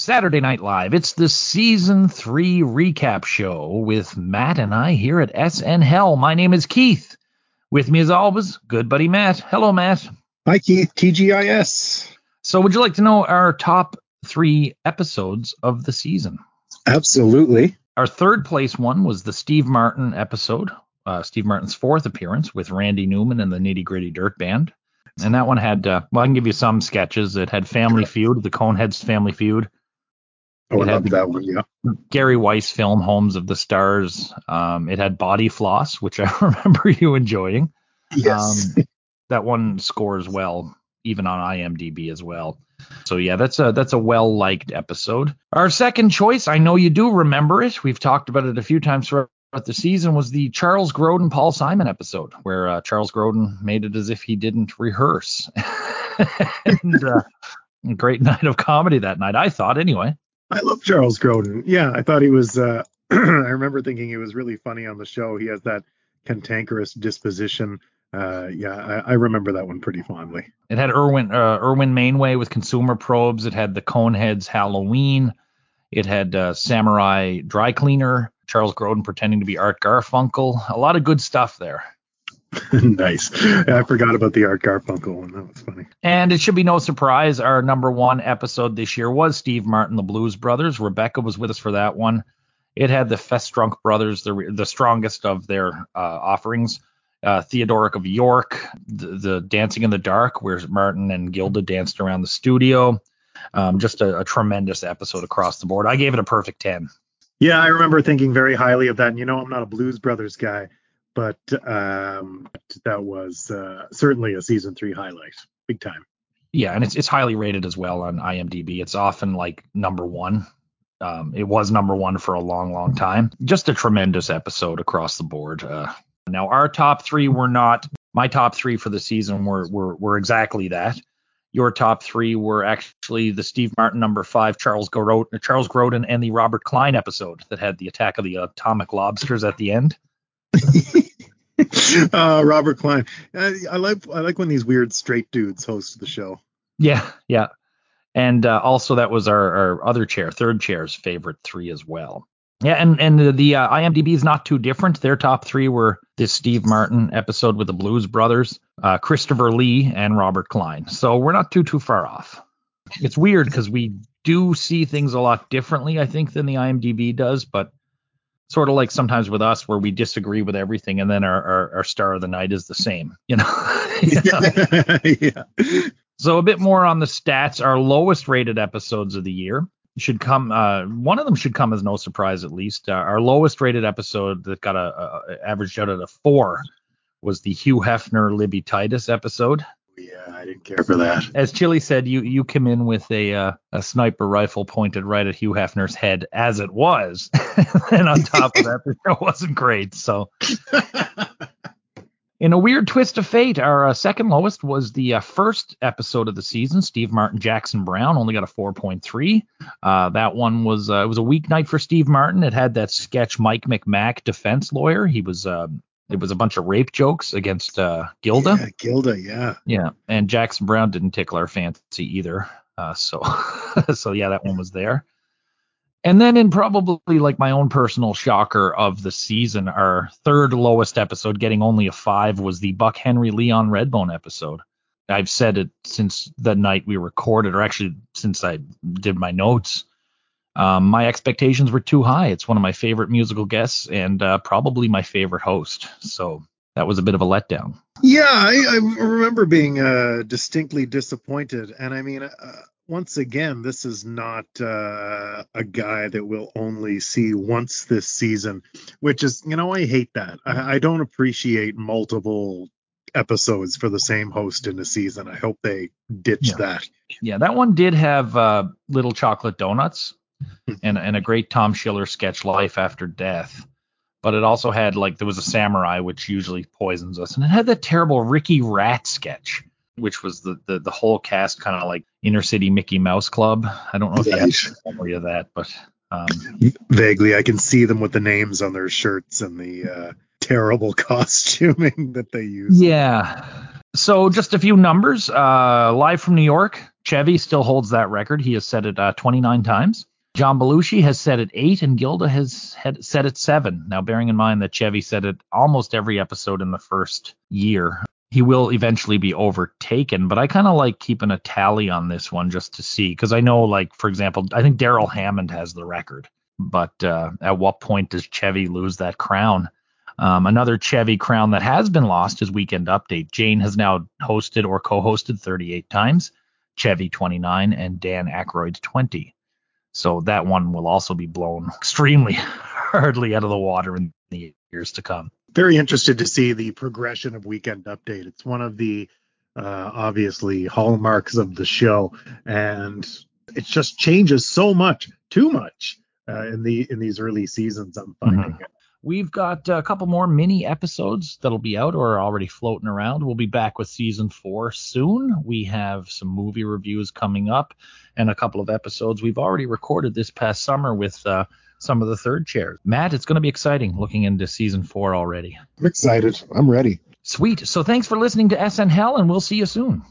Saturday Night Live. It's the Season 3 recap show with Matt and I here at SN Hell. My name is Keith. With me as always, good buddy Matt. Hello, Matt. Hi, Keith. TGIS. So would you like to know our top 3 episodes of the season? Absolutely. Our third place one was the Steve Martin episode, Steve Martin's fourth appearance with Randy Newman and the Nitty Gritty Dirt Band. And that one had, well, I can give you some sketches. It had Family Feud, the Coneheads Family Feud. Oh, I love that one, yeah. Gary Weiss film, Homes of the Stars. It had Body Floss, which I remember you enjoying. Yes. That one scores well, even on IMDb as well. So, yeah, that's a well-liked episode. Our second choice, I know you do remember it. We've talked about it a few times throughout the season, was the Charles Grodin, Paul Simon episode, where Charles Grodin made it as if he didn't rehearse. And a great night of comedy that night, I thought, anyway. I love Charles Grodin. Yeah, I thought he was I remember thinking he was really funny on the show. He has that cantankerous disposition. I remember that one pretty fondly. It had Irwin Mainway with Consumer Probes. It had the Coneheads Halloween. It had Samurai Dry Cleaner, Charles Grodin pretending to be Art Garfunkel. A lot of good stuff there. Nice. I forgot about the Art Garfunkel one. That was funny. And it should be no surprise, our number one episode this year was Steve Martin, the Blues Brothers. Rebecca was with us for that one. It had the Festrunk brothers, the strongest of their offerings. Theodoric of York, the Dancing in the Dark, where Martin and Gilda danced around the studio. Just a tremendous episode across the board. I gave it a perfect 10. Yeah, I remember thinking very highly of that. And, you know, I'm not a Blues Brothers guy, but that was certainly a season 3 highlight, big time. Yeah, and it's highly rated as well on IMDb. It's often like number one. It was number one for a long, long time. Just a tremendous episode across the board. Now, our top 3 were not – my top 3 for the season were exactly that. Your top 3 were actually the Steve Martin number 5, Charles Grodin, and the Robert Klein episode that had the attack of the atomic lobsters at the end. Robert Klein. I like when these weird straight dudes host the show. Yeah. And also that was our other chair, third chair's favorite 3 as well. Yeah, and the IMDb is not too different. Their top 3 were this Steve Martin episode with the Blues Brothers, Christopher Lee, and Robert Klein. So we're not too far off. It's weird because we do see things a lot differently, I think, than the IMDb does, but sort of like sometimes with us where we disagree with everything and then our star of the night is the same, you know? Yeah. So a bit more on the stats. Our lowest rated episodes of the year should come, one of them should come as no surprise, at least. Our lowest rated episode that got averaged out at a 4 was the Hugh Hefner Libby Titus episode. Yeah, I didn't care for that. As Chili said, you come in with a sniper rifle pointed right at Hugh Hefner's head, as it was. And on top of that, the show wasn't great. So in a weird twist of fate, our second lowest was the first episode of the season, Steve Martin, Jackson Brown, only got a 4.3. That one was it was a weeknight for Steve Martin. It had that sketch Mike McMack, defense lawyer. He was it was a bunch of rape jokes against Gilda. Yeah, Gilda, yeah. Yeah, and Jackson Brown didn't tickle our fancy either. So yeah, that one was there. And then in probably like my own personal shocker of the season, our third lowest episode, getting only a 5, was the Buck Henry Leon Redbone episode. I've said it since the night we recorded, or actually since I did my notes. My expectations were too high. It's one of my favorite musical guests and probably my favorite host. So that was a bit of a letdown. Yeah, I remember being distinctly disappointed. And I mean, once again, this is not a guy that we'll only see once this season, which is, you know, I hate that. I don't appreciate multiple episodes for the same host in a season. I hope they ditch that. Yeah, that one did have Little Chocolate Donuts and a great Tom Schiller sketch, Life After Death. But it also had, like, there was a samurai, which usually poisons us. And it had that terrible Ricky Rat sketch, which was the whole cast kind of like inner city Mickey Mouse Club. I don't know if that's a memory of that, but vaguely I can see them with the names on their shirts and the terrible costuming that they use. Yeah. So just a few numbers. Live from New York, Chevy still holds that record. He has said it 29 times. John Belushi has said it 8, and Gilda has said it 7. Now, bearing in mind that Chevy said it almost every episode in the first year, he will eventually be overtaken. But I kind of like keeping a tally on this one just to see, because I know, like, for example, I think Darryl Hammond has the record. But at what point does Chevy lose that crown? Another Chevy crown that has been lost is Weekend Update. Jane has now hosted or co-hosted 38 times, Chevy 29, and Dan Aykroyd 20. So that one will also be blown extremely hardly out of the water in the years to come. Very interested to see the progression of Weekend Update. It's one of the obviously hallmarks of the show, and it just changes so much, too much in these early seasons, I'm finding. Mm-hmm. We've got a couple more mini episodes that'll be out or are already floating around. We'll be back with season 4 soon. We have some movie reviews coming up and a couple of episodes we've already recorded this past summer with some of the third chairs. Matt, it's going to be exciting looking into season 4 already. I'm excited. I'm ready. Sweet. So thanks for listening to SN Hell, and we'll see you soon.